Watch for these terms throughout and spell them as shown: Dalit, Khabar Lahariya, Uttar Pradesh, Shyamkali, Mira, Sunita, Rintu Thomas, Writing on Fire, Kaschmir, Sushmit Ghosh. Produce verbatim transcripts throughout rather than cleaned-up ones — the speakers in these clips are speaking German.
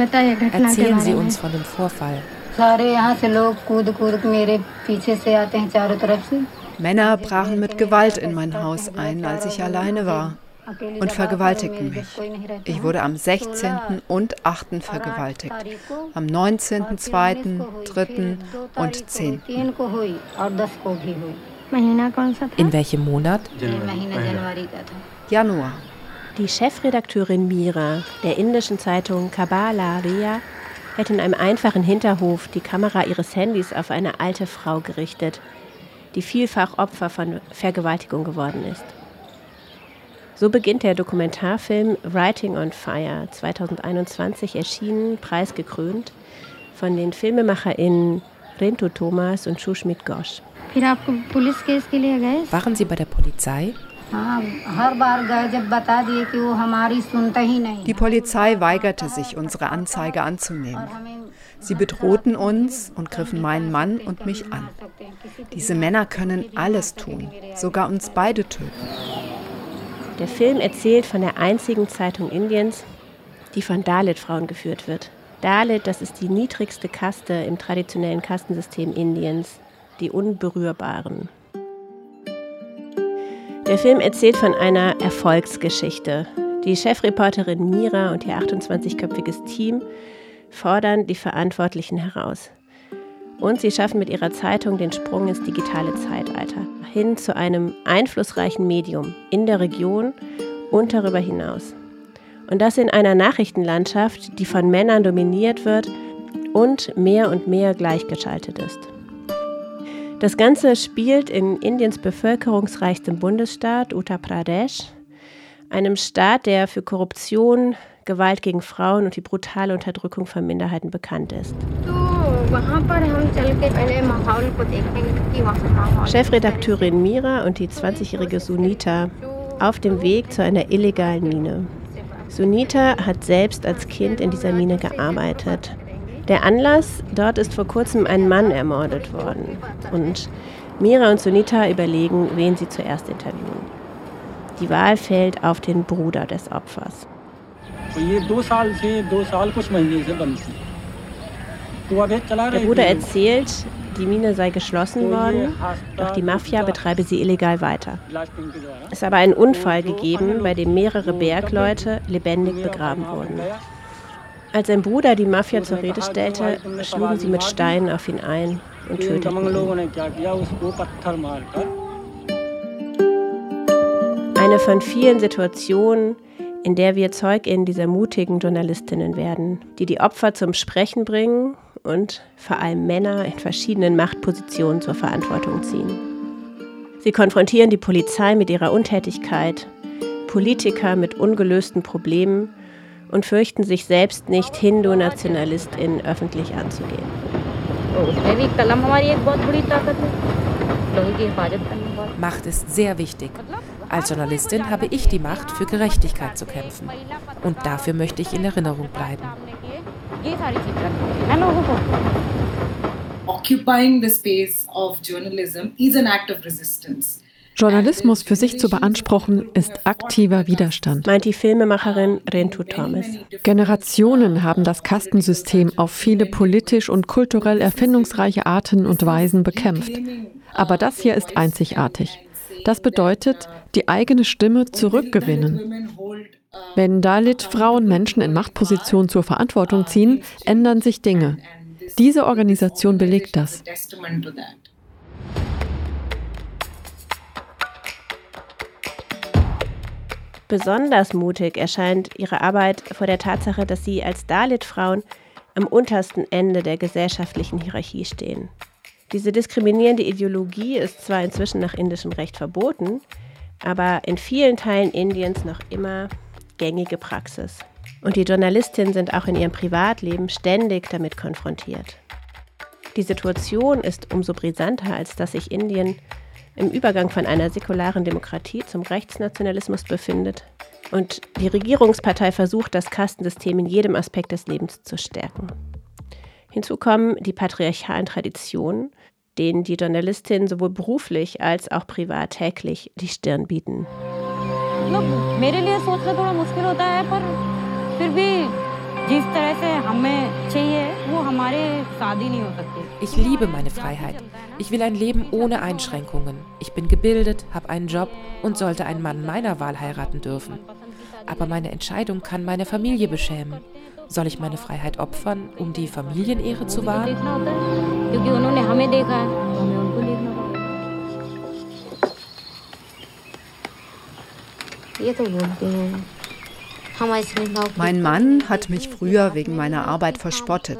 Erzählen Sie uns von dem Vorfall. Männer brachen mit Gewalt in mein Haus ein, als ich alleine war, und vergewaltigten mich. Ich wurde am sechzehnten und achten vergewaltigt, am neunzehnten, zweiten, dritten und zehnten In welchem Monat? Januar. Die Chefredakteurin Mira der indischen Zeitung Khabar Lahariya hätte in einem einfachen Hinterhof die Kamera ihres Handys auf eine alte Frau gerichtet, die vielfach Opfer von Vergewaltigung geworden ist. So beginnt der Dokumentarfilm Writing on Fire, zweitausendeinundzwanzig erschienen, preisgekrönt, von den FilmemacherInnen Rintu Thomas und Sushmit Ghosh. Waren Sie bei der Polizei? Die Polizei weigerte sich, unsere Anzeige anzunehmen. Sie bedrohten uns und griffen meinen Mann und mich an. Diese Männer können alles tun, sogar uns beide töten. Der Film erzählt von der einzigen Zeitung Indiens, die von Dalit-Frauen geführt wird. Dalit, das ist die niedrigste Kaste im traditionellen Kastensystem Indiens, die Unberührbaren. Der Film erzählt von einer Erfolgsgeschichte. Die Chefreporterin Mira und ihr achtundzwanzigköpfiges Team fordern die Verantwortlichen heraus. Und sie schaffen mit ihrer Zeitung den Sprung ins digitale Zeitalter, hin zu einem einflussreichen Medium in der Region und darüber hinaus. Und das in einer Nachrichtenlandschaft, die von Männern dominiert wird und mehr und mehr gleichgeschaltet ist. Das Ganze spielt in Indiens bevölkerungsreichstem Bundesstaat Uttar Pradesh, einem Staat, der für Korruption, Gewalt gegen Frauen und die brutale Unterdrückung von Minderheiten bekannt ist. Chefredakteurin Mira und die zwanzigjährige Sunita auf dem Weg zu einer illegalen Mine. Sunita hat selbst als Kind in dieser Mine gearbeitet. Der Anlass, dort ist vor kurzem ein Mann ermordet worden. Und Mira und Sunita überlegen, wen sie zuerst interviewen. Die Wahl fällt auf den Bruder des Opfers. Der Bruder erzählt, die Mine sei geschlossen worden, doch die Mafia betreibe sie illegal weiter. Es habe einen Unfall gegeben, bei dem mehrere Bergleute lebendig begraben wurden. Als sein Bruder die Mafia zur Rede stellte, schlugen sie mit Steinen auf ihn ein und töteten ihn. Eine von vielen Situationen, in der wir ZeugInnen dieser mutigen JournalistInnen werden, die die Opfer zum Sprechen bringen und vor allem Männer in verschiedenen Machtpositionen zur Verantwortung ziehen. Sie konfrontieren die Polizei mit ihrer Untätigkeit, Politiker mit ungelösten Problemen und fürchten sich selbst nicht, Hindu-NationalistInnen öffentlich anzugehen. Macht ist sehr wichtig. Als Journalistin habe ich die Macht, für Gerechtigkeit zu kämpfen. Und dafür möchte ich in Erinnerung bleiben. Journalismus für sich zu beanspruchen, ist aktiver Widerstand, meint die Filmemacherin Rintu Thomas. Generationen haben das Kastensystem auf viele politisch und kulturell erfindungsreiche Arten und Weisen bekämpft. Aber das hier ist einzigartig. Das bedeutet, die eigene Stimme zurückgewinnen. Wenn Dalit-Frauen Menschen in Machtpositionen zur Verantwortung ziehen, ändern sich Dinge. Diese Organisation belegt das. Besonders mutig erscheint ihre Arbeit vor der Tatsache, dass sie als Dalit-Frauen am untersten Ende der gesellschaftlichen Hierarchie stehen. Diese diskriminierende Ideologie ist zwar inzwischen nach indischem Recht verboten, aber in vielen Teilen Indiens noch immer gängige Praxis. Und die Journalistinnen sind auch in ihrem Privatleben ständig damit konfrontiert. Die Situation ist umso brisanter, als dass sich Indien im Übergang von einer säkularen Demokratie zum Rechtsnationalismus befindet. Und die Regierungspartei versucht, das Kastensystem in jedem Aspekt des Lebens zu stärken. Hinzu kommen die patriarchalen Traditionen, denen die Journalistinnen sowohl beruflich als auch privat täglich die Stirn bieten. Ich liebe meine Freiheit. Ich will ein Leben ohne Einschränkungen. Ich bin gebildet, habe einen Job und sollte einen Mann meiner Wahl heiraten dürfen. Aber meine Entscheidung kann meine Familie beschämen. Soll ich meine Freiheit opfern, um die Familienehre zu wahren? Mein Mann hat mich früher wegen meiner Arbeit verspottet.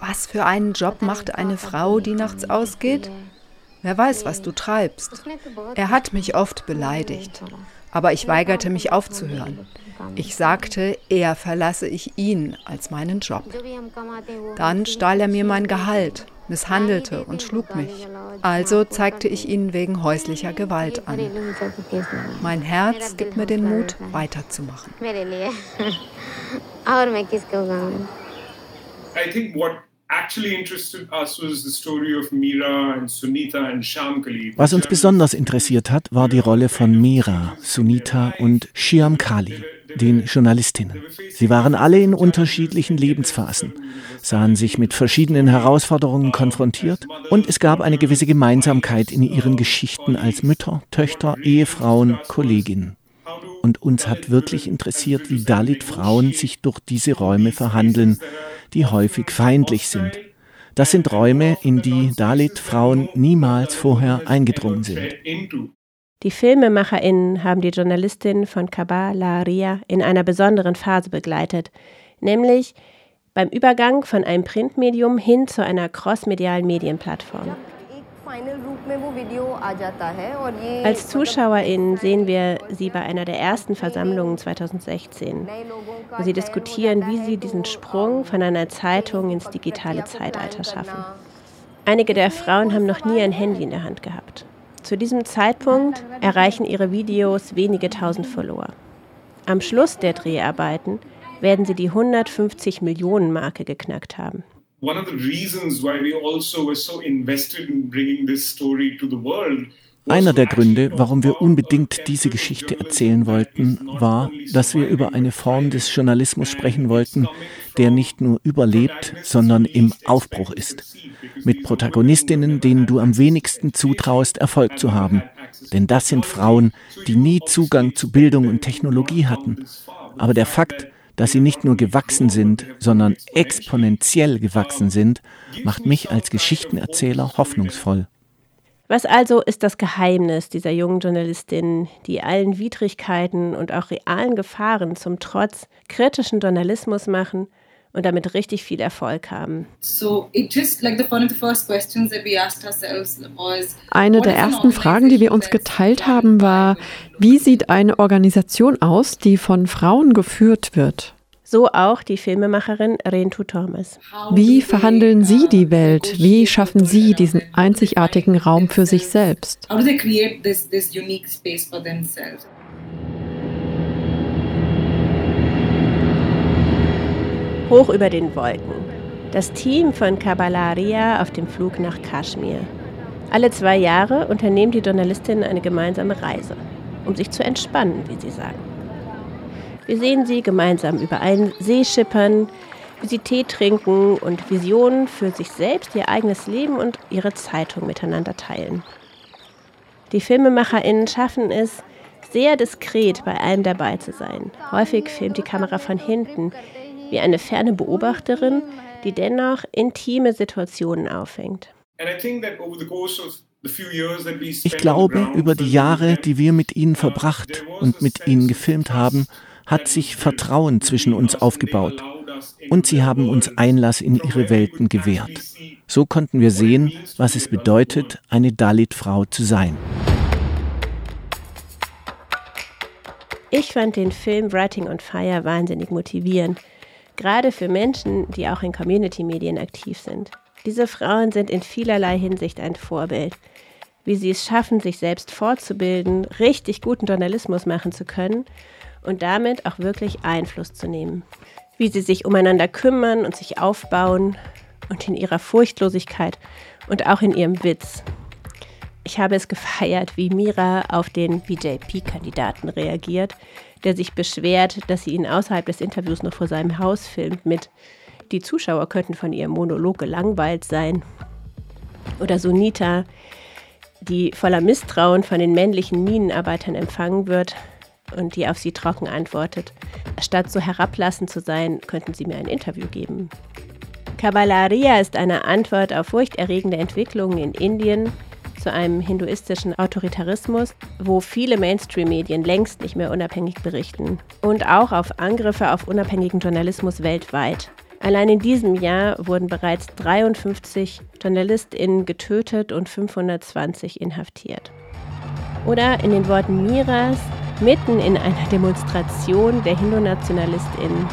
Was für einen Job macht eine Frau, die nachts ausgeht? Wer weiß, was du treibst. Er hat mich oft beleidigt, aber ich weigerte mich aufzuhören. Ich sagte, eher verlasse ich ihn als meinen Job. Dann stahl er mir mein Gehalt, misshandelte und schlug mich. Also zeigte ich ihn wegen häuslicher Gewalt an. Mein Herz gibt mir den Mut, weiterzumachen. I think what actually interested us was the story of Mira and Sunita and Shyamkali. Was uns besonders interessiert hat, war die Rolle von Mira, Sunita und Shyamkali, den Journalistinnen. Sie waren alle in unterschiedlichen Lebensphasen, sahen sich mit verschiedenen Herausforderungen konfrontiert und es gab eine gewisse Gemeinsamkeit in ihren Geschichten als Mütter, Töchter, Ehefrauen, Kolleginnen. Und uns hat wirklich interessiert, wie Dalit-Frauen sich durch diese Räume verhandeln, die häufig feindlich sind. Das sind Räume, in die Dalit-Frauen niemals vorher eingedrungen sind. Die FilmemacherInnen haben die Journalistin von Khabar Lahariya in einer besonderen Phase begleitet, nämlich beim Übergang von einem Printmedium hin zu einer crossmedialen Medienplattform. Als ZuschauerInnen sehen wir sie bei einer der ersten Versammlungen zweitausendsechzehn, wo sie diskutieren, wie sie diesen Sprung von einer Zeitung ins digitale Zeitalter schaffen. Einige der Frauen haben noch nie ein Handy in der Hand gehabt. Zu diesem Zeitpunkt erreichen ihre Videos wenige tausend Follower. Am Schluss der Dreharbeiten werden sie die hundertfünfzig-Millionen-Marke geknackt haben. One of the reasons why we also were so invested in bringing this story to the world. Einer der Gründe, warum wir unbedingt diese Geschichte erzählen wollten, war, dass wir über eine Form des Journalismus sprechen wollten, der nicht nur überlebt, sondern im Aufbruch ist. Mit Protagonistinnen, denen du am wenigsten zutraust, Erfolg zu haben. Denn das sind Frauen, die nie Zugang zu Bildung und Technologie hatten. Aber der Fakt, dass sie nicht nur gewachsen sind, sondern exponentiell gewachsen sind, macht mich als Geschichtenerzähler hoffnungsvoll. Was also ist das Geheimnis dieser jungen Journalistin, die allen Widrigkeiten und auch realen Gefahren zum Trotz kritischen Journalismus machen und damit richtig viel Erfolg haben? Eine der ersten Fragen, die wir uns geteilt haben, war: Wie sieht eine Organisation aus, die von Frauen geführt wird? So auch die Filmemacherin Rintu Thomas. Wie verhandeln Sie die Welt? Wie schaffen Sie diesen einzigartigen Raum für sich selbst? Hoch über den Wolken. Das Team von Khabar Lahariya auf dem Flug nach Kaschmir. Alle zwei Jahre unternehmen die Journalistinnen eine gemeinsame Reise, um sich zu entspannen, wie sie sagen. Wir sehen sie gemeinsam über einen See schippern, wie sie Tee trinken und Visionen für sich selbst, ihr eigenes Leben und ihre Zeitung miteinander teilen. Die FilmemacherInnen schaffen es, sehr diskret bei allem dabei zu sein. Häufig filmt die Kamera von hinten, wie eine ferne Beobachterin, die dennoch intime Situationen auffängt. Ich glaube, über die Jahre, die wir mit ihnen verbracht und mit ihnen gefilmt haben, hat sich Vertrauen zwischen uns aufgebaut und sie haben uns Einlass in ihre Welten gewährt. So konnten wir sehen, was es bedeutet, eine Dalit-Frau zu sein. Ich fand den Film Writing on Fire wahnsinnig motivierend, gerade für Menschen, die auch in Community-Medien aktiv sind. Diese Frauen sind in vielerlei Hinsicht ein Vorbild. Wie sie es schaffen, sich selbst fortzubilden, richtig guten Journalismus machen zu können und damit auch wirklich Einfluss zu nehmen. Wie sie sich umeinander kümmern und sich aufbauen und in ihrer Furchtlosigkeit und auch in ihrem Witz. Ich habe es gefeiert, wie Mira auf den B J P-Kandidaten reagiert, der sich beschwert, dass sie ihn außerhalb des Interviews noch vor seinem Haus filmt mit „Die Zuschauer könnten von ihrem Monolog gelangweilt sein." Oder Sunita, die voller Misstrauen von den männlichen Minenarbeitern empfangen wird und die auf sie trocken antwortet: „Statt so herablassend zu sein, könnten Sie mir ein Interview geben." Khabar Lahariya ist eine Antwort auf furchterregende Entwicklungen in Indien zu einem hinduistischen Autoritarismus, wo viele Mainstream-Medien längst nicht mehr unabhängig berichten, und auch auf Angriffe auf unabhängigen Journalismus weltweit. Allein in diesem Jahr wurden bereits dreiundfünfzig JournalistInnen getötet und fünfhundertzwanzig inhaftiert. Oder in den Worten Miras, mitten in einer Demonstration der Hindu-NationalistInnen: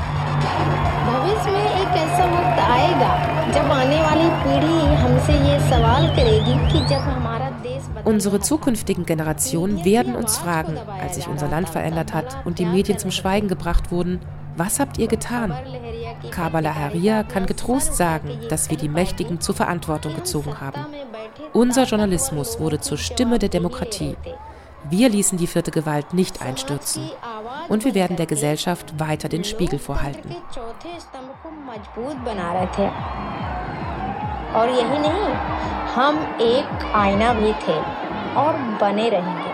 Unsere zukünftigen Generationen werden uns fragen, als sich unser Land verändert hat und die Medien zum Schweigen gebracht wurden: Was habt ihr getan? Khabar Lahariya kann getrost sagen, dass wir die Mächtigen zur Verantwortung gezogen haben. Unser Journalismus wurde zur Stimme der Demokratie. Wir ließen die vierte Gewalt nicht einstürzen. Und wir werden der Gesellschaft weiter den Spiegel vorhalten. और यही नहीं, हम एक आईना भी थे और बने रहेंगे।